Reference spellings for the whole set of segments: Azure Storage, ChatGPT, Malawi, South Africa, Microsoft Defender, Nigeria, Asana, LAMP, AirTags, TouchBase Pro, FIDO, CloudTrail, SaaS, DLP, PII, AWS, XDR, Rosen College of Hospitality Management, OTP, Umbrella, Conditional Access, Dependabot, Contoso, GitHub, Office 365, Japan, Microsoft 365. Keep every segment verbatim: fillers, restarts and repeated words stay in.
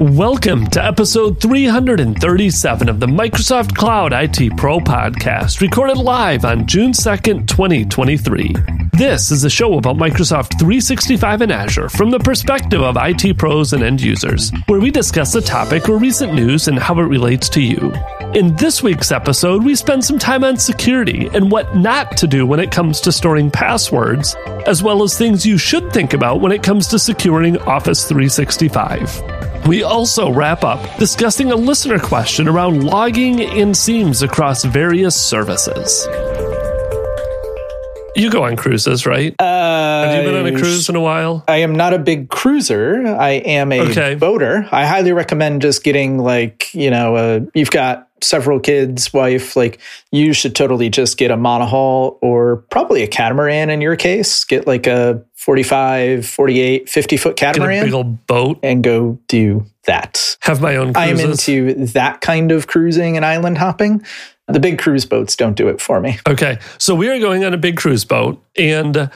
Welcome to episode three hundred thirty-seven of the Microsoft Cloud I T Pro Podcast, recorded live on June second, twenty twenty-three. This is a show about Microsoft three sixty-five and Azure from the perspective of I T pros and end users, where we discuss a topic or recent news and how it relates to you. In this week's episode, we spend some time on security and what not to do when it comes to storing passwords, as well as things you should think about when it comes to securing Office three sixty-five. We also wrap up discussing a listener question around logging and S I E Ms across various services. You go on cruises, right? Uh, Have you been on a cruise in a while? I am not a big cruiser. I am a okay. boater. I highly recommend just getting like, you know, uh, you've got several kids, wife, like you should totally just get a monohull or probably a catamaran in your case. Get like a forty-five, forty-eight, fifty foot catamaran. Get a big old boat. And go do that. Have my own cruises. I'm into that kind of cruising and island hopping. The big cruise boats don't do it for me. Okay. So we are going on a big cruise boat. And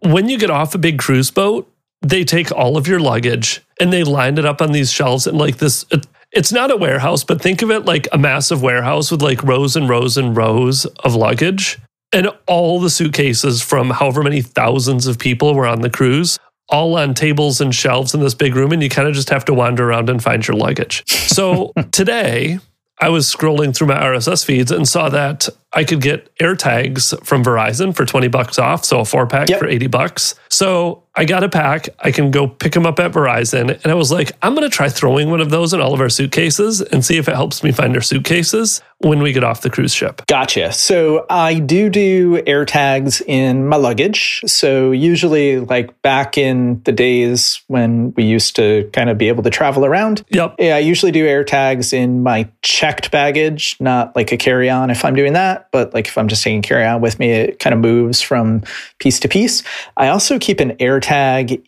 when you get off a big cruise boat, they take all of your luggage and they line it up on these shelves and like this... It's not a warehouse, but think of it like a massive warehouse with like rows and rows and rows of luggage. And all the suitcases from however many thousands of people were on the cruise, all on tables and shelves in this big room. And you kind of just have to wander around and find your luggage. So today, I was scrolling through my R S S feeds and saw that I could get AirTags from Verizon for twenty bucks off. So a four pack yep. for eighty bucks. So I got a pack. I can go pick them up at Verizon. And I was like, I'm going to try throwing one of those in all of our suitcases and see if it helps me find our suitcases when we get off the cruise ship. Gotcha. So I do do AirTags in my luggage. So usually like back in the days when we used to kind of be able to travel around. Yep. Yeah, I usually do AirTags in my checked baggage, not like a carry-on if I'm doing that. But like if I'm just taking carry on with me, it kind of moves from piece to piece. I also keep an AirTag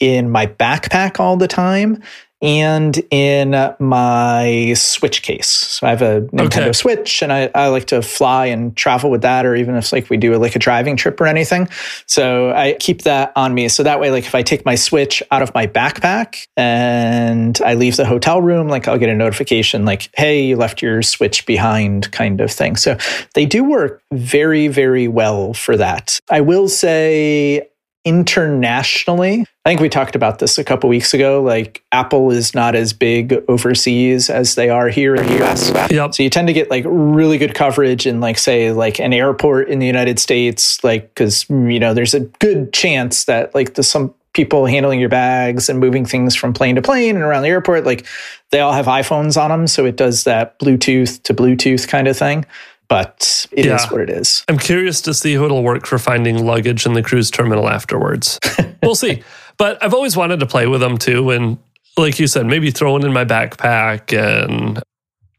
in my backpack all the time and in my Switch case. So I have a Nintendo okay. Switch and I, I like to fly and travel with that, or even if like we do like a driving trip or anything. So I keep that on me. So that way, like if I take my Switch out of my backpack and I leave the hotel room, like I'll get a notification like, hey, you left your Switch behind kind of thing. So they do work very, very well for that. I will say internationally, I think we talked about this a couple weeks ago, like Apple is not as big overseas as they are here in the U S. Yep. So you tend to get like really good coverage in like, say, like an airport in the United States, like, because, you know, there's a good chance that like there's some people handling your bags and moving things from plane to plane and around the airport, like they all have iPhones on them. So it does that Bluetooth to Bluetooth kind of thing. But it yeah. is what it is. I'm curious to see how it'll work for finding luggage in the cruise terminal afterwards. We'll see. But I've always wanted to play with them too. And like you said, maybe throw one in my backpack and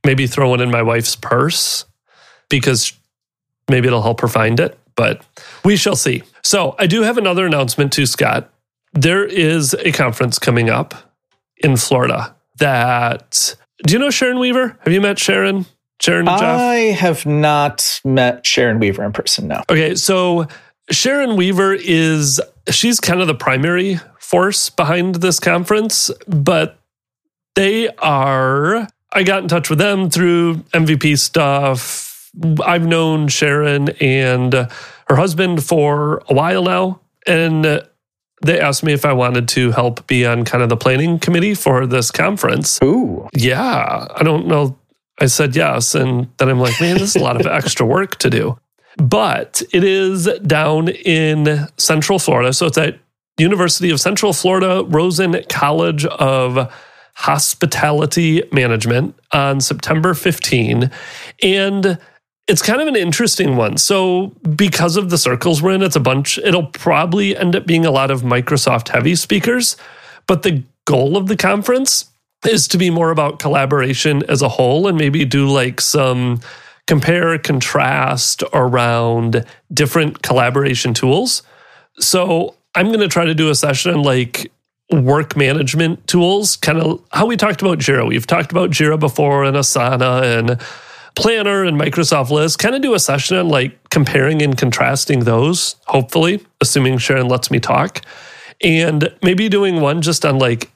maybe throw one in my wife's purse because maybe it'll help her find it. But we shall see. So I do have another announcement too, Scott. There is a conference coming up in Florida that... Do you know Sharon Weaver? Have you met Sharon? Sharon and Jeff? I have not met Sharon Weaver in person, no. Okay, so Sharon Weaver is, she's kind of the primary force behind this conference, but they are, I got in touch with them through M V P stuff. I've known Sharon and her husband for a while now, and they asked me if I wanted to help be on kind of the planning committee for this conference. Ooh. Yeah, I don't know. I said yes, and then I'm like, man, this is a lot of extra work to do. But it is down in Central Florida. So it's at University of Central Florida, Rosen College of Hospitality Management on September fifteenth. And it's kind of an interesting one. So because of the circles we're in, it's a bunch, it'll probably end up being a lot of Microsoft heavy speakers. But the goal of the conference is to be more about collaboration as a whole and maybe do like some compare, contrast around different collaboration tools. So I'm going to try to do a session on like work management tools, kind of how we talked about Jira. We've talked about Jira before and Asana and Planner and Microsoft List. Kind of do a session on like comparing and contrasting those, hopefully, assuming Sharon lets me talk. And maybe doing one just on like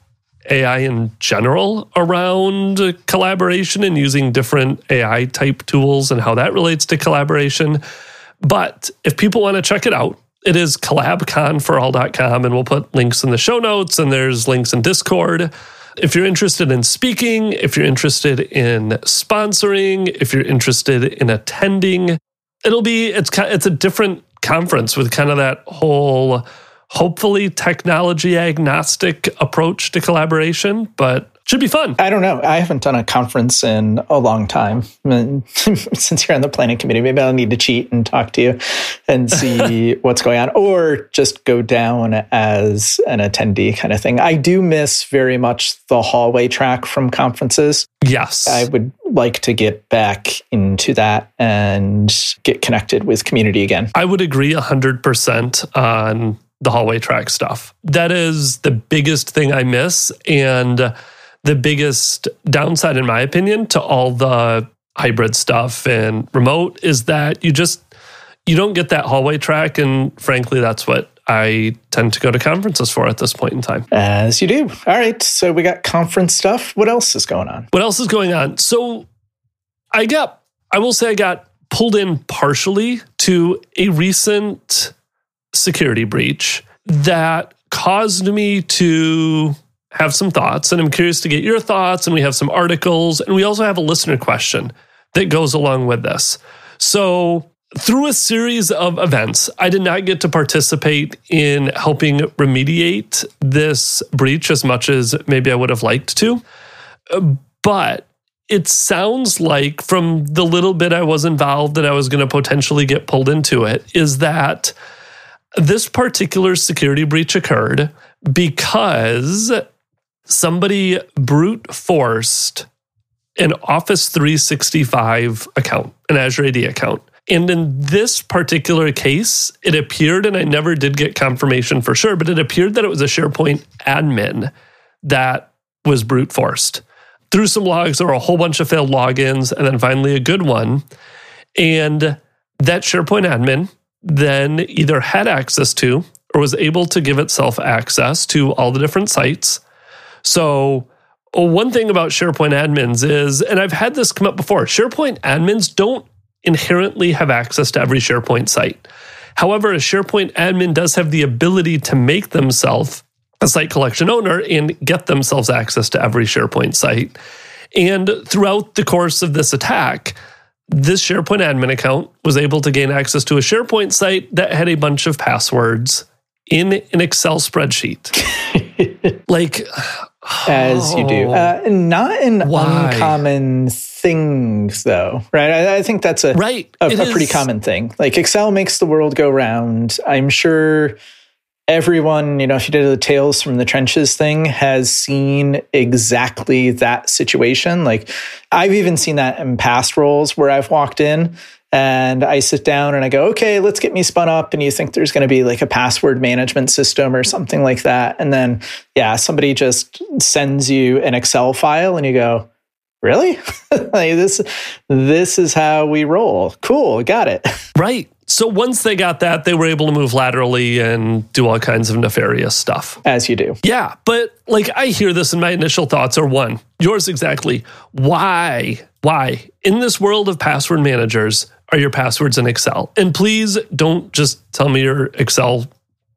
A I in general around collaboration and using different A I type tools and how that relates to collaboration. But if people want to check it out, it is collab con for all dot com, and we'll put links in the show notes, and there's links in Discord. If you're interested in speaking, if you're interested in sponsoring, if you're interested in attending, it'll be, it's it's a different conference with kind of that whole, hopefully technology agnostic approach to collaboration, but should be fun. I don't know. I haven't done a conference in a long time. I mean, since you're on the planning committee, maybe I'll need to cheat and talk to you and see what's going on, or just go down as an attendee kind of thing. I do miss very much the hallway track from conferences. Yes. I would like to get back into that and get connected with community again. I would agree one hundred percent on the hallway track stuff. That is the biggest thing I miss, and the biggest downside, in my opinion, to all the hybrid stuff and remote is that you just, you don't get that hallway track. And frankly, that's what I tend to go to conferences for at this point in time. As you do. All right. So we got conference stuff. What else is going on? What else is going on? So I got, I will say I got pulled in partially to a recent security breach that caused me to have some thoughts, and I'm curious to get your thoughts, and we have some articles, and we also have a listener question that goes along with this. So through a series of events, I did not get to participate in helping remediate this breach as much as maybe I would have liked to, but it sounds like from the little bit I was involved that I was going to potentially get pulled into it is that this particular security breach occurred because somebody brute forced an Office three sixty-five account, an Azure A D account. And in this particular case, it appeared, and I never did get confirmation for sure, but it appeared that it was a SharePoint admin that was brute forced. Through some logs, there were a whole bunch of failed logins, and then finally a good one. And that SharePoint admin then either had access to or was able to give itself access to all the different sites. So one thing about SharePoint admins is, and I've had this come up before, SharePoint admins don't inherently have access to every SharePoint site. However, a SharePoint admin does have the ability to make themselves a site collection owner and get themselves access to every SharePoint site. And throughout the course of this attack, this SharePoint admin account was able to gain access to a SharePoint site that had a bunch of passwords in an Excel spreadsheet. Like, oh, as you do. Uh, not an why? Uncommon thing, though, right? I, I think that's a, right. a, a pretty common thing. Like, Excel makes the world go round. I'm sure everyone, you know, if you did the Tales from the Trenches thing, has seen exactly that situation. Like, I've even seen that in past roles where I've walked in and I sit down and I go, okay, let's get me spun up. And you think there's going to be like a password management system or something like that. And then, yeah, somebody just sends you an Excel file and you go, really? Like, this, this is how we roll. Cool. Got it. Right. So once they got that, they were able to move laterally and do all kinds of nefarious stuff. As you do. Yeah. But like, I hear this and my initial thoughts are one, yours exactly. Why? Why? In this world of password managers, are your passwords in Excel? And please don't just tell me your Excel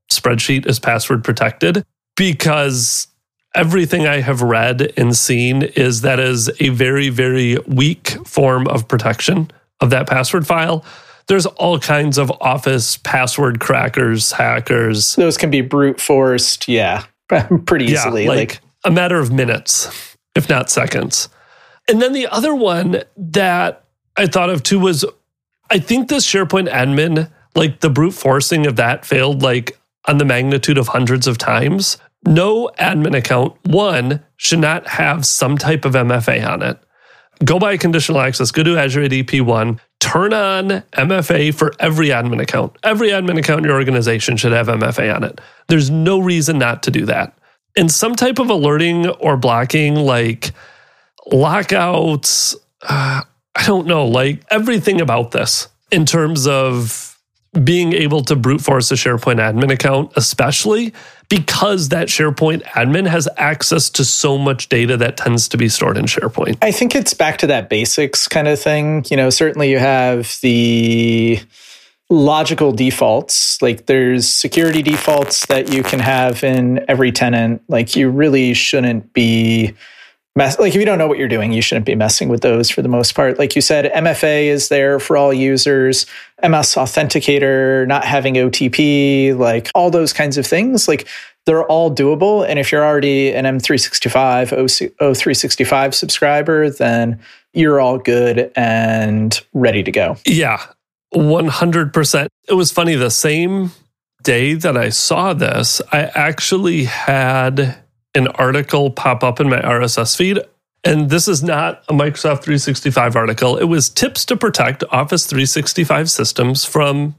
spreadsheet is password protected, because everything I have read and seen is that is a very, very weak form of protection of that password file. There's all kinds of Office password crackers, hackers. Those can be brute forced, yeah, pretty easily. Yeah, like, like a matter of minutes, if not seconds. And then the other one that I thought of too was, I think this SharePoint admin, like the brute forcing of that failed like on the magnitude of hundreds of times. No admin account, one, should not have some type of M F A on it. Go buy conditional access, go to Azure A D P one, turn on M F A for every admin account. Every admin account in your organization should have M F A on it. There's no reason not to do that. And some type of alerting or blocking, like lockouts, uh, I don't know, like everything about this in terms of being able to brute force a SharePoint admin account, especially because that SharePoint admin has access to so much data that tends to be stored in SharePoint. I think it's back to that basics kind of thing. You know, certainly you have the logical defaults, like there's security defaults that you can have in every tenant. Like you really shouldn't be Mess, like if you don't know what you're doing, you shouldn't be messing with those for the most part. Like you said, M F A is there for all users, M S Authenticator, not having O T P, like all those kinds of things. Like they're all doable. And if you're already an M three sixty-five, O three sixty-five subscriber, then you're all good and ready to go. Yeah, one hundred percent. It was funny, the same day that I saw this, I actually had an article pop up in my R S S feed. And this is not a Microsoft three sixty-five article. It was tips to protect Office three sixty-five systems from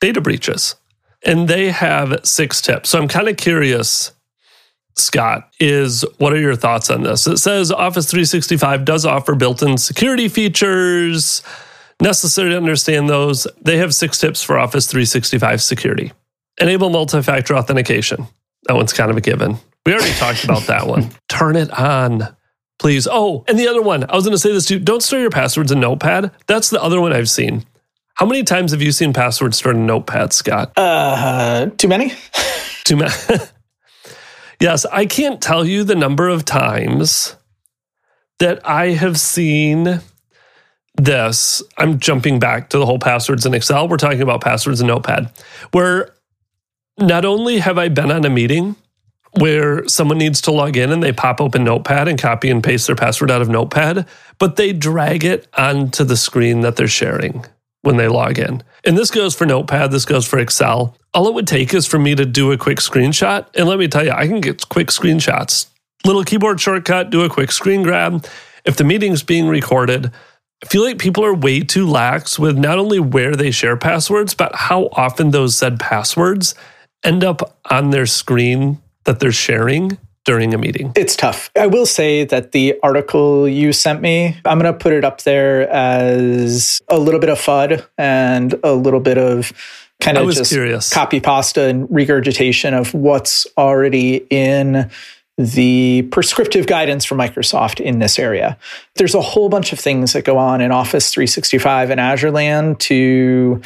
data breaches. And they have six tips. So I'm kind of curious, Scott, is what are your thoughts on this? It says Office three sixty-five does offer built-in security features. Necessary to understand those. They have six tips for Office three sixty-five security. Enable multi-factor authentication. That one's kind of a given. We already talked about that one. Turn it on, please. Oh, and the other one. I was going to say this too. Don't store your passwords in Notepad. That's the other one I've seen. How many times have you seen passwords stored in Notepad, Scott? Uh, too many. Too many. Yes, I can't tell you the number of times that I have seen this. I'm jumping back to the whole passwords in Excel. We're talking about passwords in Notepad, where not only have I been on a meeting where someone needs to log in and they pop open Notepad and copy and paste their password out of Notepad, but they drag it onto the screen that they're sharing when they log in. And this goes for Notepad, this goes for Excel. All it would take is for me to do a quick screenshot. And let me tell you, I can get quick screenshots. Little keyboard shortcut, do a quick screen grab. If the meeting's being recorded, I feel like people are way too lax with not only where they share passwords, but how often those said passwords end up on their screen that they're sharing during a meeting. It's tough. I will say that the article you sent me, I'm going to put it up there as a little bit of F U D and a little bit of kind of just curious copy pasta and regurgitation of what's already in the prescriptive guidance from Microsoft in this area. There's a whole bunch of things that go on in Office three sixty-five and Azure land to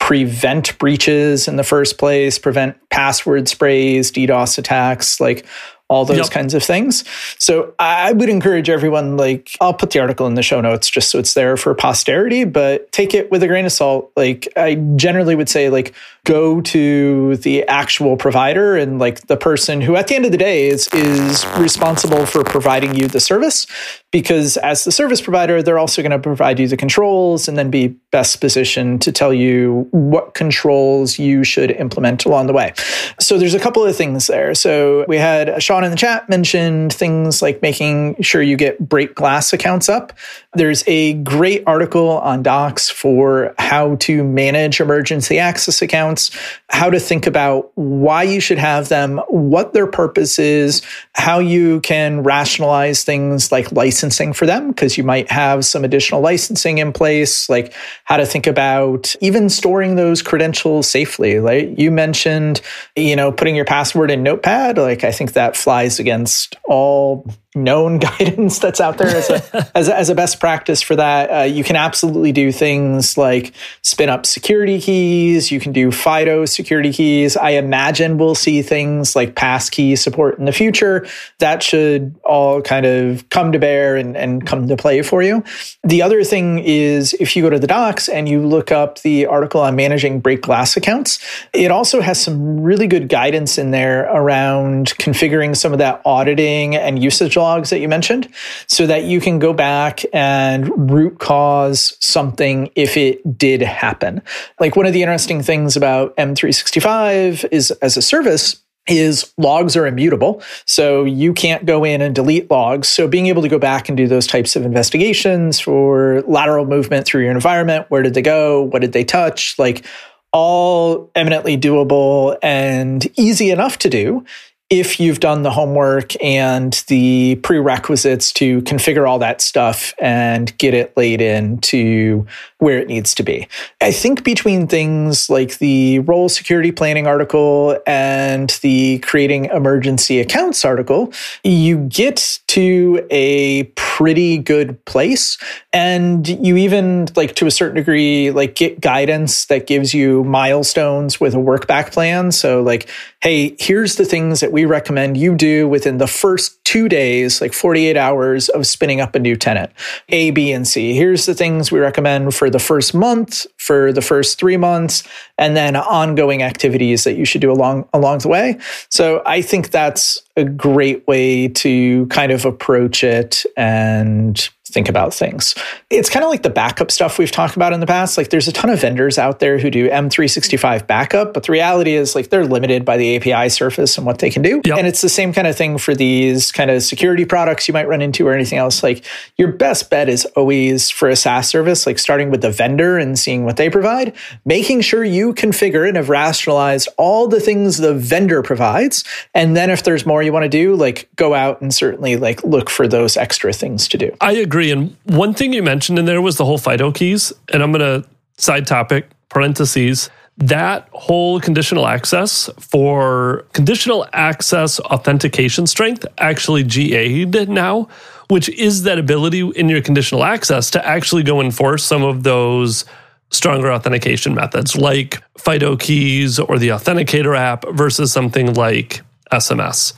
prevent breaches in the first place, prevent password sprays, DDoS attacks, like all those yep. kinds of things. So I would encourage everyone, like, I'll put the article in the show notes just so it's there for posterity, but take it with a grain of salt. Like, I generally would say, like, go to the actual provider and, like, the person who at the end of the day is is responsible for providing you the service, because as the service provider, they're also going to provide you the controls and then be best positioned to tell you what controls you should implement along the way. So there's a couple of things there. So we had Sean in the chat mentioned things like making sure you get break glass accounts up. There's a great article on Docs for how to manage emergency access accounts, how to think about why you should have them, what their purpose is, how you can rationalize things like licensing for them, because you might have some additional licensing in place, like how to think about even storing those credentials safely. Like you mentioned, you know, putting your password in Notepad, like I think that flies against all known guidance that's out there as a, as, a as a best practice for that. Uh, you can absolutely do things like spin up security keys. You can do FIDO security keys. I imagine we'll see things like passkey support in the future. That should all kind of come to bear and, and come to play for you. The other thing is, if you go to the docs and you look up the article on managing break glass accounts, it also has some really good guidance in there around configuring some of that auditing and usage logs that you mentioned, so that you can go back and root cause something if it did happen. Like one of the interesting things about M three sixty-five is as a service is logs are immutable. So you can't go in and delete logs. So being able to go back and do those types of investigations for lateral movement through your environment, where did they go? What did they touch? Like all eminently doable and easy enough to do if you've done the homework and the prerequisites to configure all that stuff and get it laid into where it needs to be. I think between things like the role security planning article and the creating emergency accounts article, you get to a pretty good place. And you even, like, to a certain degree, like, get guidance that gives you milestones with a work back plan. So like, hey, here's the things that we We recommend you do within the first two days, like forty-eight hours of spinning up a new tenant, A, B, and C. Here's the things we recommend for the first month, for the first three months, and then ongoing activities that you should do along, along the way. So I think that's a great way to kind of approach it and think about things. It's kind of like the backup stuff we've talked about in the past. Like, there's a ton of vendors out there who do M three sixty-five backup, but the reality is, like, they're limited by the A P I surface and what they can do. Yep. And it's the same kind of thing for these kind of security products you might run into or anything else. Like, your best bet is always for a SaaS service, like starting with the vendor and seeing what they provide, making sure you configure and have rationalized all the things the vendor provides. And then if there's more you want to do, like, go out and certainly, like, look for those extra things to do. I agree. And one thing you mentioned in there was the whole FIDO keys. And I'm going to side topic, parentheses, that whole conditional access for conditional access authentication strength actually G A'd now, which is that ability in your conditional access to actually go enforce some of those stronger authentication methods like FIDO keys or the authenticator app versus something like S M S.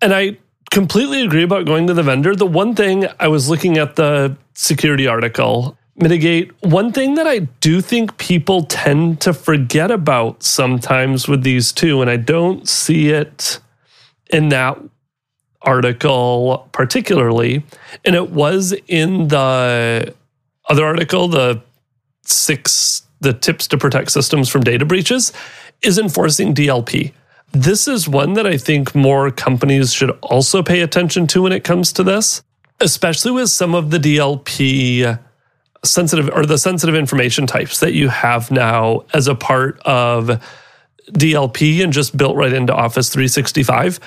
And I completely agree about going to the vendor. The one thing I was looking at the security article, mitigate, one thing that I do think people tend to forget about sometimes with these two, and I don't see it in that article particularly, and it was in the other article, the six, the tips to protect systems from data breaches, is enforcing D L P. This is one that I think more companies should also pay attention to when it comes to this, especially with some of the D L P sensitive or the sensitive information types that you have now as a part of D L P and just built right into Office three sixty-five.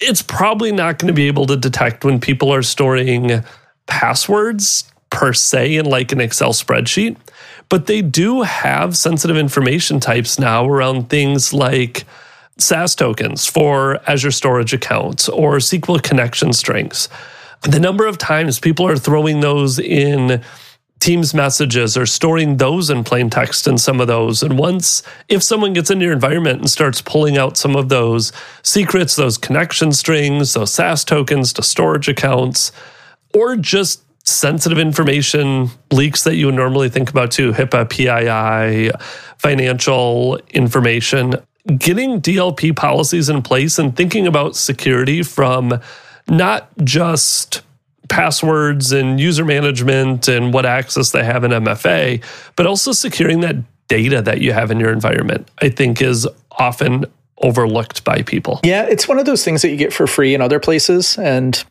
It's probably not going to be able to detect when people are storing passwords per se in like an Excel spreadsheet, but they do have sensitive information types now around things like S A S tokens for Azure Storage accounts or S Q L connection strings. The number of times people are throwing those in Teams messages or storing those in plain text in some of those. And once, if someone gets into your environment and starts pulling out some of those secrets, those connection strings, those S A S tokens to storage accounts, or just sensitive information leaks that you would normally think about too, HIPAA, P I I, financial information, getting D L P policies in place and thinking about security from not just passwords and user management and what access they have in M F A, but also securing that data that you have in your environment, I think is often overlooked by people. Yeah, it's one of those things that you get for free in other places. And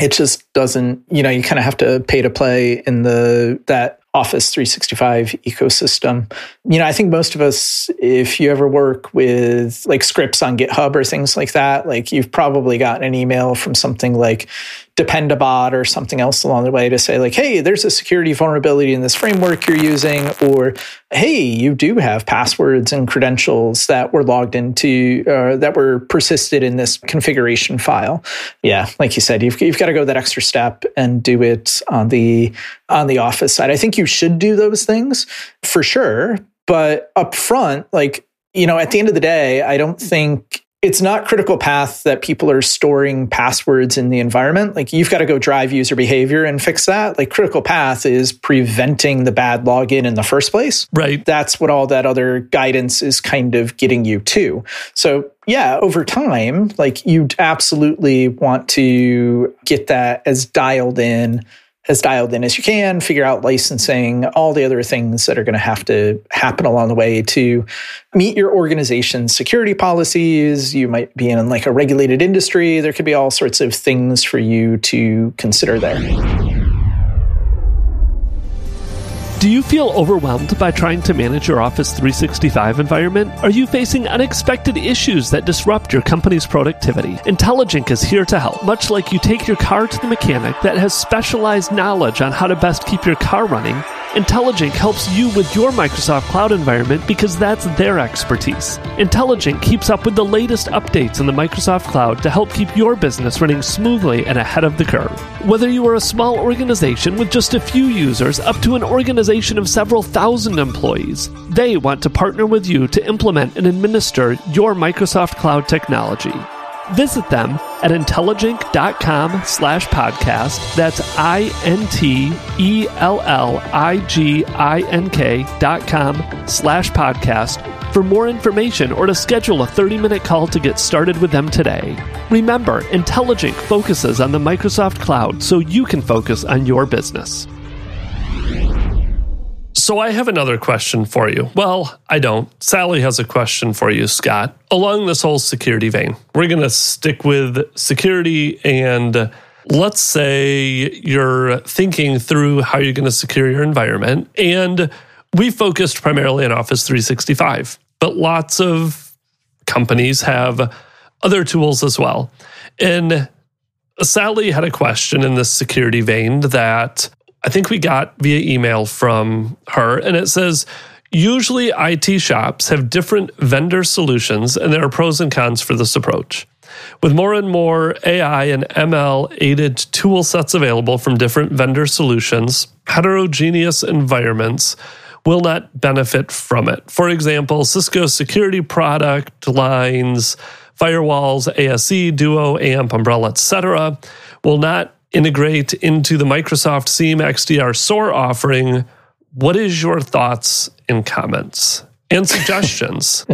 it just doesn't, you know, you kind of have to pay to play in the that Office three sixty-five ecosystem. You know, I think most of us, if you ever work with like scripts on GitHub or things like that, like you've probably gotten an email from something like Dependabot or something else along the way to say like, hey, there's a security vulnerability in this framework you're using, or hey, you do have passwords and credentials that were logged into, uh, that were persisted in this configuration file. Yeah, like you said, you've you've got to go that extra step and do it on the on the Office side. I think you should do those things for sure, but up front, like, you know, at the end of the day, I don't think it's not critical path that people are storing passwords in the environment. Like, you've got to go drive user behavior and fix that. Like, critical path is preventing the bad login in the first place. Right. That's what all that other guidance is kind of getting you to. So yeah, over time, like, you absolutely want to get that as dialed in as dialed in as you can, figure out licensing, all the other things that are going to have to happen along the way to meet your organization's security policies. You might be in like a regulated industry. There could be all sorts of things for you to consider there. Do you feel overwhelmed by trying to manage your Office three sixty-five environment? Are you facing unexpected issues that disrupt your company's productivity? Intelligink is here to help. Much like you take your car to the mechanic that has specialized knowledge on how to best keep your car running, Intelligink helps you with your Microsoft Cloud environment because that's their expertise. Intelligink keeps up with the latest updates in the Microsoft Cloud to help keep your business running smoothly and ahead of the curve. Whether you are a small organization with just a few users up to an organization of several thousand employees, they want to partner with you to implement and administer your Microsoft Cloud technology. Visit them at Intelligink.com slash podcast. That's I-N-T-E-L-L-I-G-I-N-K dot com slash podcast for more information or to schedule a thirty-minute call to get started with them today. Remember, Intelligink focuses on the Microsoft Cloud so you can focus on your business. So I have another question for you. Well, I don't. Sally has a question for you, Scott. Along this whole security vein, we're going to stick with security, and let's say you're thinking through how you're going to secure your environment. And we focused primarily on Office three sixty-five, but lots of companies have other tools as well. And Sally had a question in this security vein that I think we got via email from her, and it says, usually I T shops have different vendor solutions, and there are pros and cons for this approach. With more and more A I and M L-aided tool sets available from different vendor solutions, heterogeneous environments will not benefit from it. For example, Cisco security product lines, firewalls, A S E, Duo, A M P, Umbrella, et cetera, will not integrate into the Microsoft SIEM X D R S O A R offering. What is your thoughts and comments and suggestions?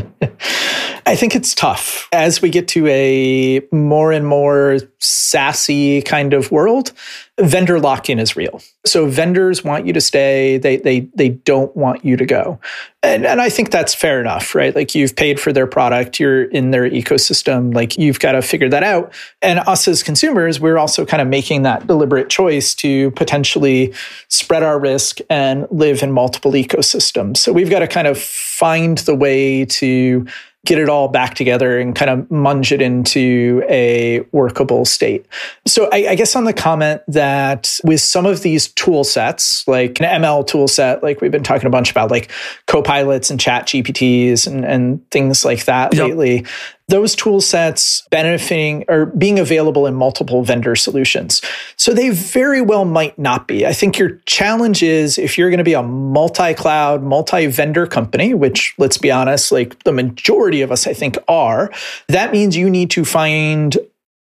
I think it's tough. As we get to a more and more sassy kind of world, vendor lock-in is real. So vendors want you to stay. They they they don't want you to go. And and I think that's fair enough, right? Like, you've paid for their product, you're in their ecosystem, like, you've got to figure that out. And us as consumers, we're also kind of making that deliberate choice to potentially spread our risk and live in multiple ecosystems. So we've got to kind of find the way to get it all back together and kind of munge it into a workable state. So I, I guess on the comment that with some of these tool sets, like an M L tool set, like we've been talking a bunch about, like Copilots and Chat G P Ts and, and things like that yep. lately, those tool sets benefiting or being available in multiple vendor solutions. So they very well might not be. I think your challenge is if you're going to be a multi-cloud, multi-vendor company, which, let's be honest, like the majority of us, I think, are, that means you need to find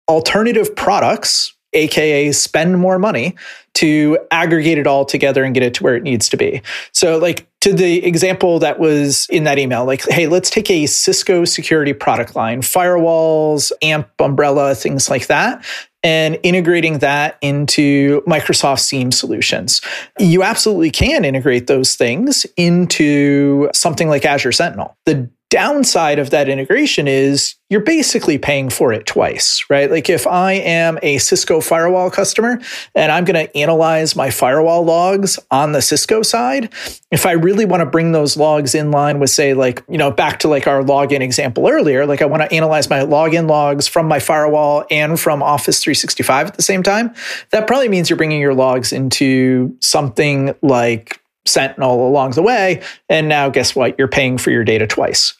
alternative products, A K A spend more money, to aggregate it all together and get it to where it needs to be. So like to the example that was in that email, like, hey, let's take a Cisco security product line, firewalls, A M P, Umbrella, things like that, and integrating that into Microsoft SIEM solutions. You absolutely can integrate those things into something like Azure Sentinel. The downside of that integration is you're basically paying for it twice, right? Like if I am a Cisco firewall customer and I'm going to analyze my firewall logs on the Cisco side, if I really want to bring those logs in line with, say, like, you know, back to like our login example earlier, like I want to analyze my login logs from my firewall and from Office three sixty-five at the same time, that probably means you're bringing your logs into something like Sentinel along the way. And now guess what? You're paying for your data twice.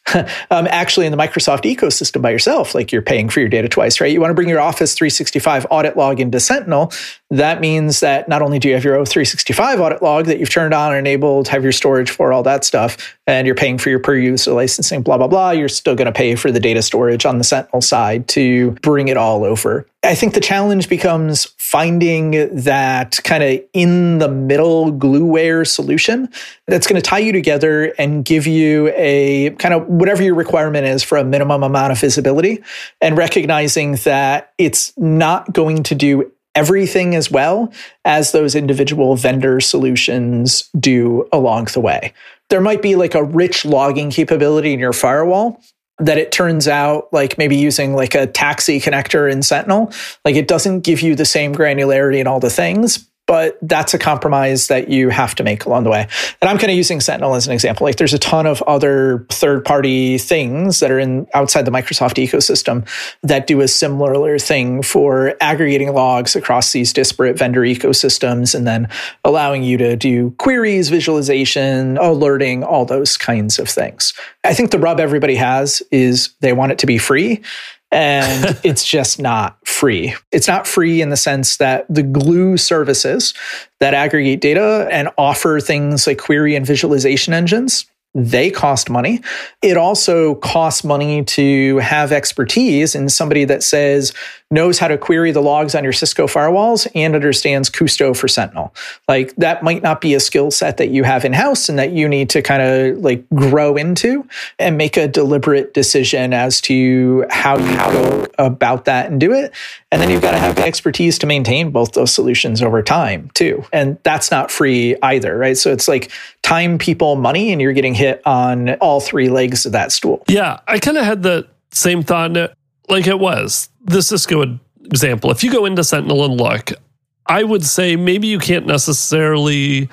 um, actually, in the Microsoft ecosystem by yourself, like you're paying for your data twice, right? You want to bring your Office three sixty-five audit log into Sentinel. That means that not only do you have your O three sixty-five audit log that you've turned on and enabled, have your storage for, all that stuff, and you're paying for your per user licensing, blah, blah, blah. You're still going to pay for the data storage on the Sentinel side to bring it all over. I think the challenge becomes finding that kind of in the middle glueware solution that's going to tie you together and give you a kind of whatever your requirement is for a minimum amount of visibility, and recognizing that it's not going to do everything as well as those individual vendor solutions do along the way. There might be like a rich logging capability in your firewall that it turns out, like maybe using like a taxi connector in Sentinel, like it doesn't give you the same granularity and all the things, But that's a compromise that you have to make along the way. And I'm kind of using Sentinel as an example. Like there's a ton of other third-party things that are in outside the Microsoft ecosystem that do a similar thing for aggregating logs across these disparate vendor ecosystems and then allowing you to do queries, visualization, alerting, all those kinds of things. I think the rub everybody has is they want it to be free. And it's just not free. It's not free in the sense that the glue services that aggregate data and offer things like query and visualization engines, they cost money. It also costs money to have expertise in somebody that says, knows how to query the logs on your Cisco firewalls and understands Custo for Sentinel. Like that might not be a skill set that you have in-house and that you need to kind of like grow into and make a deliberate decision as to how you go about that and do it. And then you've got to have the expertise to maintain both those solutions over time too. And that's not free either, right? So it's like time, people, money, and you're getting hit on all three legs of that stool. Yeah, I kind of had the same thought. Like it was the Cisco example. If you go into Sentinel and look, I would say maybe you can't necessarily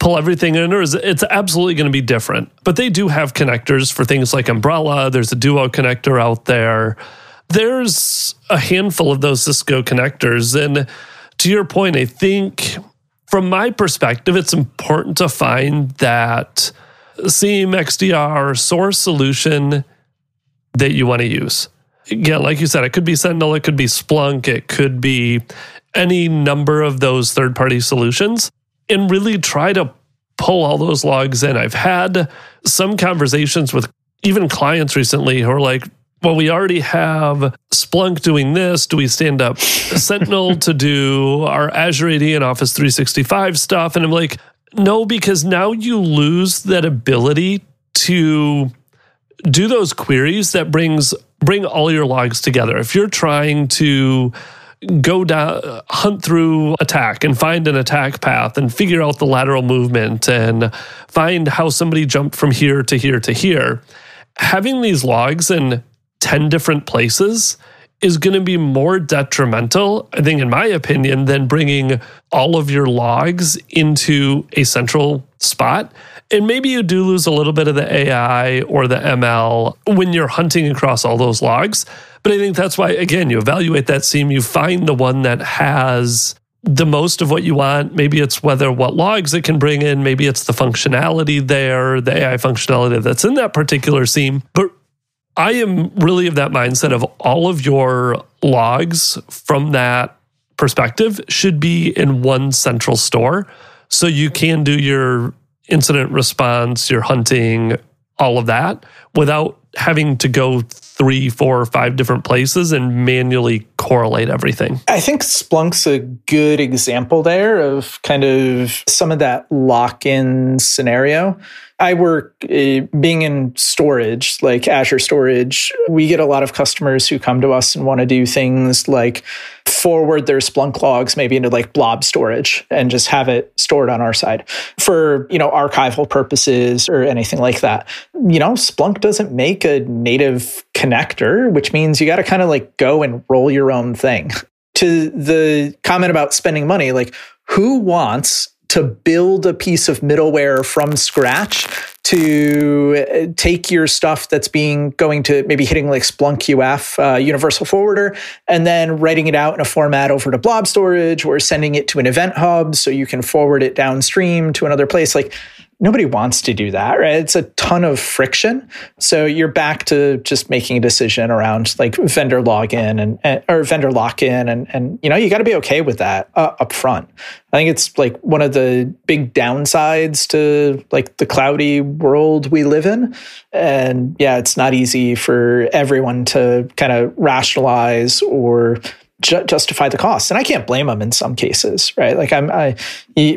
pull everything in, or it's absolutely going to be different. But they do have connectors for things like Umbrella. There's a Duo connector out there. There's a handful of those Cisco connectors. And to your point, I think from my perspective, it's important to find that SIEM, X D R, source solution that you want to use. Yeah, like you said, it could be Sentinel, it could be Splunk, it could be any number of those third-party solutions, and really try to pull all those logs in. I've had some conversations with even clients recently who are like, well, we already have Splunk doing this. Do we stand up Sentinel to do our Azure A D and Office three sixty-five stuff? And I'm like, no, because now you lose that ability to do those queries that brings... bring all your logs together. If you're trying to go down, hunt through attack and find an attack path and figure out the lateral movement and find how somebody jumped from here to here to here, having these logs in ten different places is going to be more detrimental, I think, in my opinion, than bringing all of your logs into a central spot. And maybe you do lose a little bit of the A I or the M L when you're hunting across all those logs. But I think that's why, again, you evaluate that seam, you find the one that has the most of what you want. Maybe it's whether what logs it can bring in. Maybe it's the functionality there, the A I functionality that's in that particular seam. But I am really of that mindset of all of your logs from that perspective should be in one central store. So you can do your incident response, your hunting, all of that without having to go three, four, or five different places and manually correlate everything. I think Splunk's a good example there of kind of some of that lock-in scenario. I work, uh, being in storage, like Azure Storage, we get a lot of customers who come to us and want to do things like forward their Splunk logs maybe into like blob storage and just have it stored on our side for, you know, archival purposes or anything like that. You know, Splunk doesn't make a native connector, which means you got to kind of like go and roll your own thing. To the comment about spending money, like who wants to build a piece of middleware from scratch to take your stuff that's being going to maybe hitting like Splunk U F, uh, Universal Forwarder, and then writing it out in a format over to blob storage or sending it to an event hub so you can forward it downstream to another place. Like nobody wants to do that, right? It's a ton of friction. So you're back to just making a decision around like vendor login and, and or vendor lock-in. And, and you know, you got to be okay with that uh, up front. I think it's like one of the big downsides to like the cloudy world we live in. And yeah, it's not easy for everyone to kind of rationalize or Ju- justify the cost. And I can't blame them in some cases, right? Like I'm, I,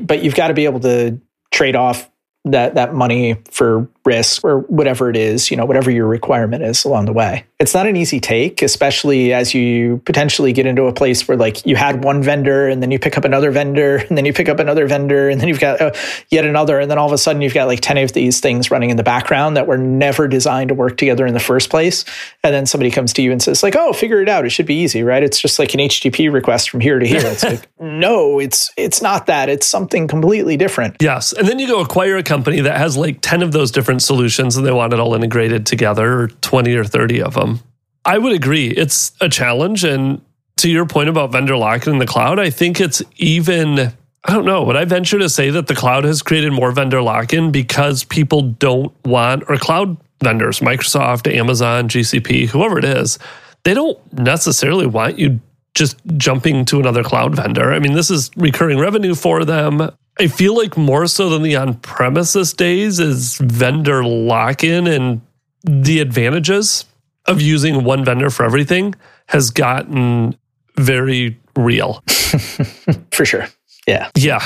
but you've got to be able to trade off that that money for risk or whatever it is, you know, whatever your requirement is along the way. It's not an easy take, especially as you potentially get into a place where like you had one vendor and then you pick up another vendor and then you pick up another vendor and then you've got uh, yet another. And then all of a sudden you've got like ten of these things running in the background that were never designed to work together in the first place. And then somebody comes to you and says like, oh, figure it out. It should be easy, right? It's just like an H T T P request from here to here. It's like, no, it's, it's not that. It's something completely different. Yes. And then you go acquire a company that has like ten of those different solutions and they want it all integrated together, or twenty or thirty of them. I would agree. It's a challenge. And to your point about vendor lock-in in the cloud, I think it's even, I don't know, would I venture to say that the cloud has created more vendor lock-in because people don't want, or cloud vendors, Microsoft, Amazon, G C P, whoever it is, they don't necessarily want you just jumping to another cloud vendor. I mean, this is recurring revenue for them. I feel like more so than the on-premises days is vendor lock-in, and the advantages of using one vendor for everything has gotten very real. For sure. Yeah. Yeah.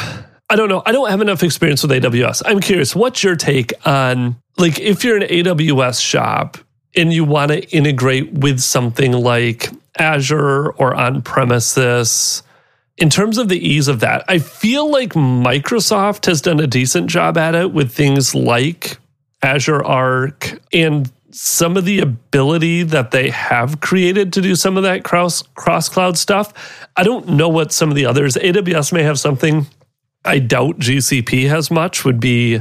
I don't know. I don't have enough experience with A W S. I'm curious, what's your take on, like, if you're an A W S shop and you want to integrate with something like Azure or on-premises, in terms of the ease of that, I feel like Microsoft has done a decent job at it with things like Azure Arc and some of the ability that they have created to do some of that cross, cross-cloud stuff. I don't know what some of the others, A W S may have something. I doubt G C P has much, would be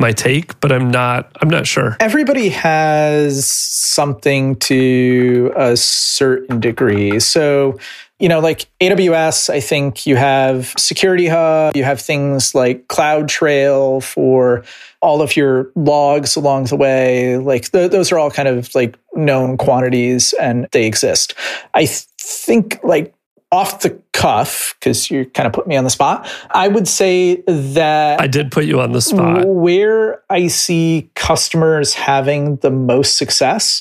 my take, but I'm not, I'm not sure. Everybody has something to a certain degree. So, you know, like A W S, I think you have Security Hub, you have things like CloudTrail for all of your logs along the way. Like th- those are all kind of like known quantities and they exist. I th- think like off the cuff, because you kind of put me on the spot, I would say that... I did put you on the spot. Where I see customers having the most success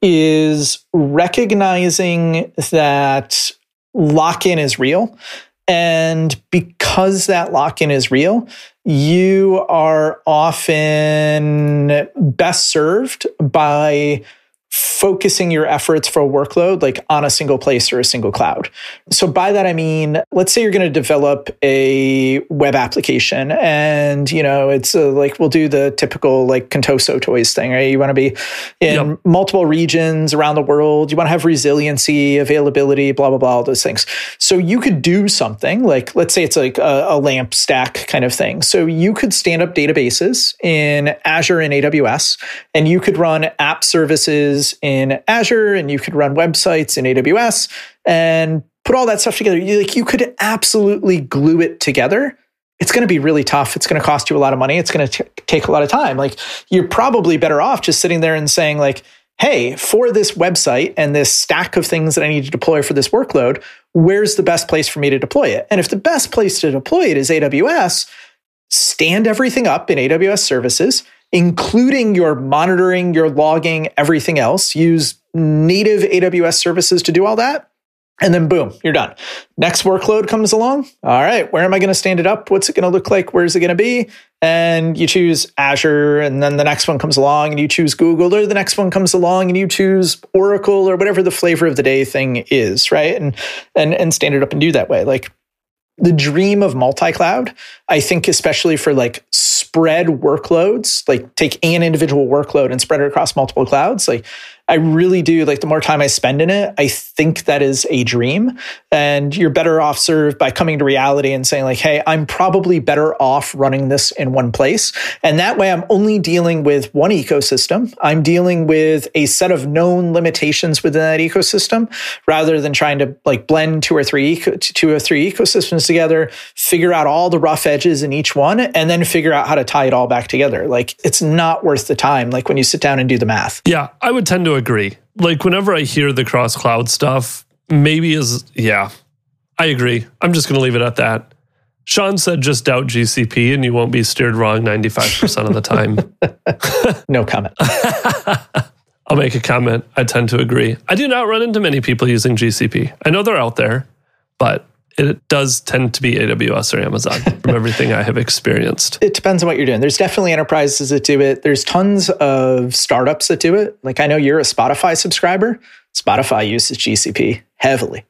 is recognizing that lock-in is real. And because that lock-in is real, you are often best served by focusing your efforts for a workload like on a single place or a single cloud. So by that, I mean, let's say you're going to develop a web application and, you know, it's a, like, we'll do the typical like Contoso toys thing, right? You want to be in yep. multiple regions around the world. You want to have resiliency, availability, blah, blah, blah, all those things. So you could do something like, let's say it's like a, a LAMP stack kind of thing. So you could stand up databases in Azure and A W S, and you could run app services in Azure, and you could run websites in A W S and put all that stuff together. You, like, you could absolutely glue it together. It's going to be really tough. It's going to cost you a lot of money. It's going to t- take a lot of time. Like, you're probably better off just sitting there and saying like, hey, for this website and this stack of things that I need to deploy for this workload, where's the best place for me to deploy it? And if the best place to deploy it is A W S, stand everything up in A W S services, including your monitoring, your logging, everything else. Use native A W S services to do all that. And then boom, you're done. Next workload comes along. All right, where am I going to stand it up? What's it going to look like? Where's it going to be? And you choose Azure, and then the next one comes along and you choose Google, or the next one comes along and you choose Oracle, or whatever the flavor of the day thing is, right? And and and stand it up and do that way. Like, the dream of multi-cloud, I think, especially for like spread workloads, like take an individual workload and spread it across multiple clouds. Like, I really do, like, the more time I spend in it, I think that is a dream. And you're better off served by coming to reality and saying like, hey, I'm probably better off running this in one place. And that way I'm only dealing with one ecosystem. I'm dealing with a set of known limitations within that ecosystem, rather than trying to like blend two or three, eco- two or three ecosystems together, figure out all the rough edges in each one, and then figure out how to tie it all back together. Like, it's not worth the time, like, when you sit down and do the math. Yeah, I would tend to agree. Like, whenever I hear the cross-cloud stuff, maybe is, yeah, I agree. I'm just going to leave it at that. Sean said just doubt G C P and you won't be steered wrong ninety-five percent of the time. No comment. I'll make a comment. I tend to agree. I do not run into many people using G C P. I know they're out there, but it does tend to be A W S or Amazon from everything I have experienced. It depends on what you're doing. There's definitely enterprises that do it. There's tons of startups that do it. Like I know you're a Spotify subscriber. Spotify uses G C P heavily.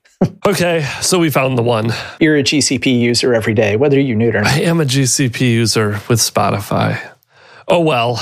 Okay, so we found the one. You're a G C P user every day, whether you knew it or not. I am a G C P user with Spotify. Oh well,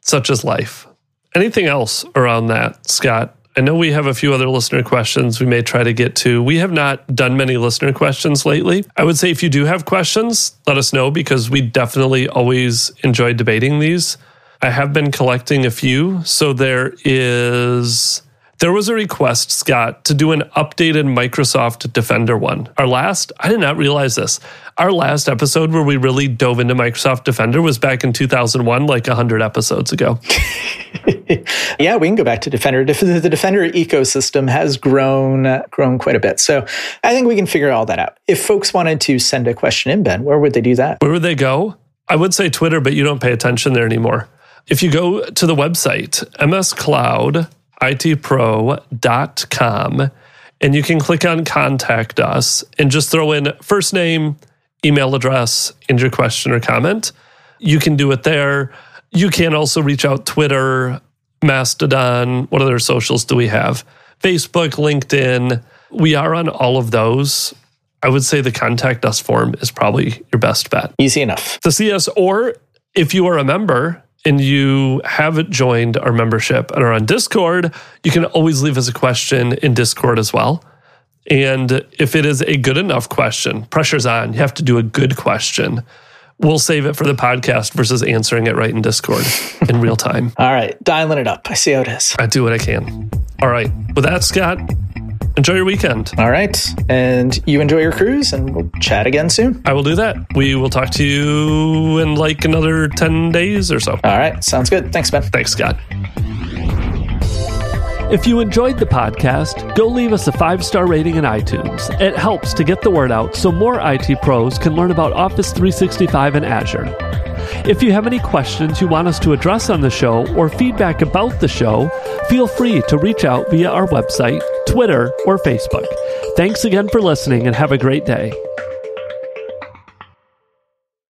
such is life. Anything else around that, Scott? I know we have a few other listener questions we may try to get to. We have not done many listener questions lately. I would say if you do have questions, let us know because we definitely always enjoy debating these. I have been collecting a few. So there is... There was a request, Scott, to do an updated Microsoft Defender one. Our last, I did not realize this, our last episode where we really dove into Microsoft Defender was back in two thousand one, like one hundred episodes ago. Yeah, we can go back to Defender. The Defender ecosystem has grown uh, grown quite a bit. So I think we can figure all that out. If folks wanted to send a question in, Ben, where would they do that? Where would they go? I would say Twitter, but you don't pay attention there anymore. If you go to the website, m s cloud I T pro dot com, and you can click on Contact Us and just throw in first name, email address, and your question or comment. You can do it there. You can also reach out Twitter, Mastodon. What other socials do we have? Facebook, LinkedIn. We are on all of those. I would say the Contact Us form is probably your best bet. Easy enough. To see us, or if you are a member and you haven't joined our membership and are on Discord, you can always leave us a question in Discord as well. And if it is a good enough question, pressure's on, you have to do a good question. We'll save it for the podcast versus answering it right in Discord in real time. All right, dialing it up. I see how it is. I do what I can. All right, with that, Scott, enjoy your weekend. All right, and you enjoy your cruise, and we'll chat again soon. I will do that. We will talk to you in like another ten days or so. All right, sounds good. Thanks, Ben. Thanks, Scott. If you enjoyed the podcast, go leave us a five-star rating in iTunes. It helps to get the word out so more I T pros can learn about Office three sixty-five and Azure. If you have any questions you want us to address on the show or feedback about the show, feel free to reach out via our website, Twitter, or Facebook. Thanks again for listening and have a great day.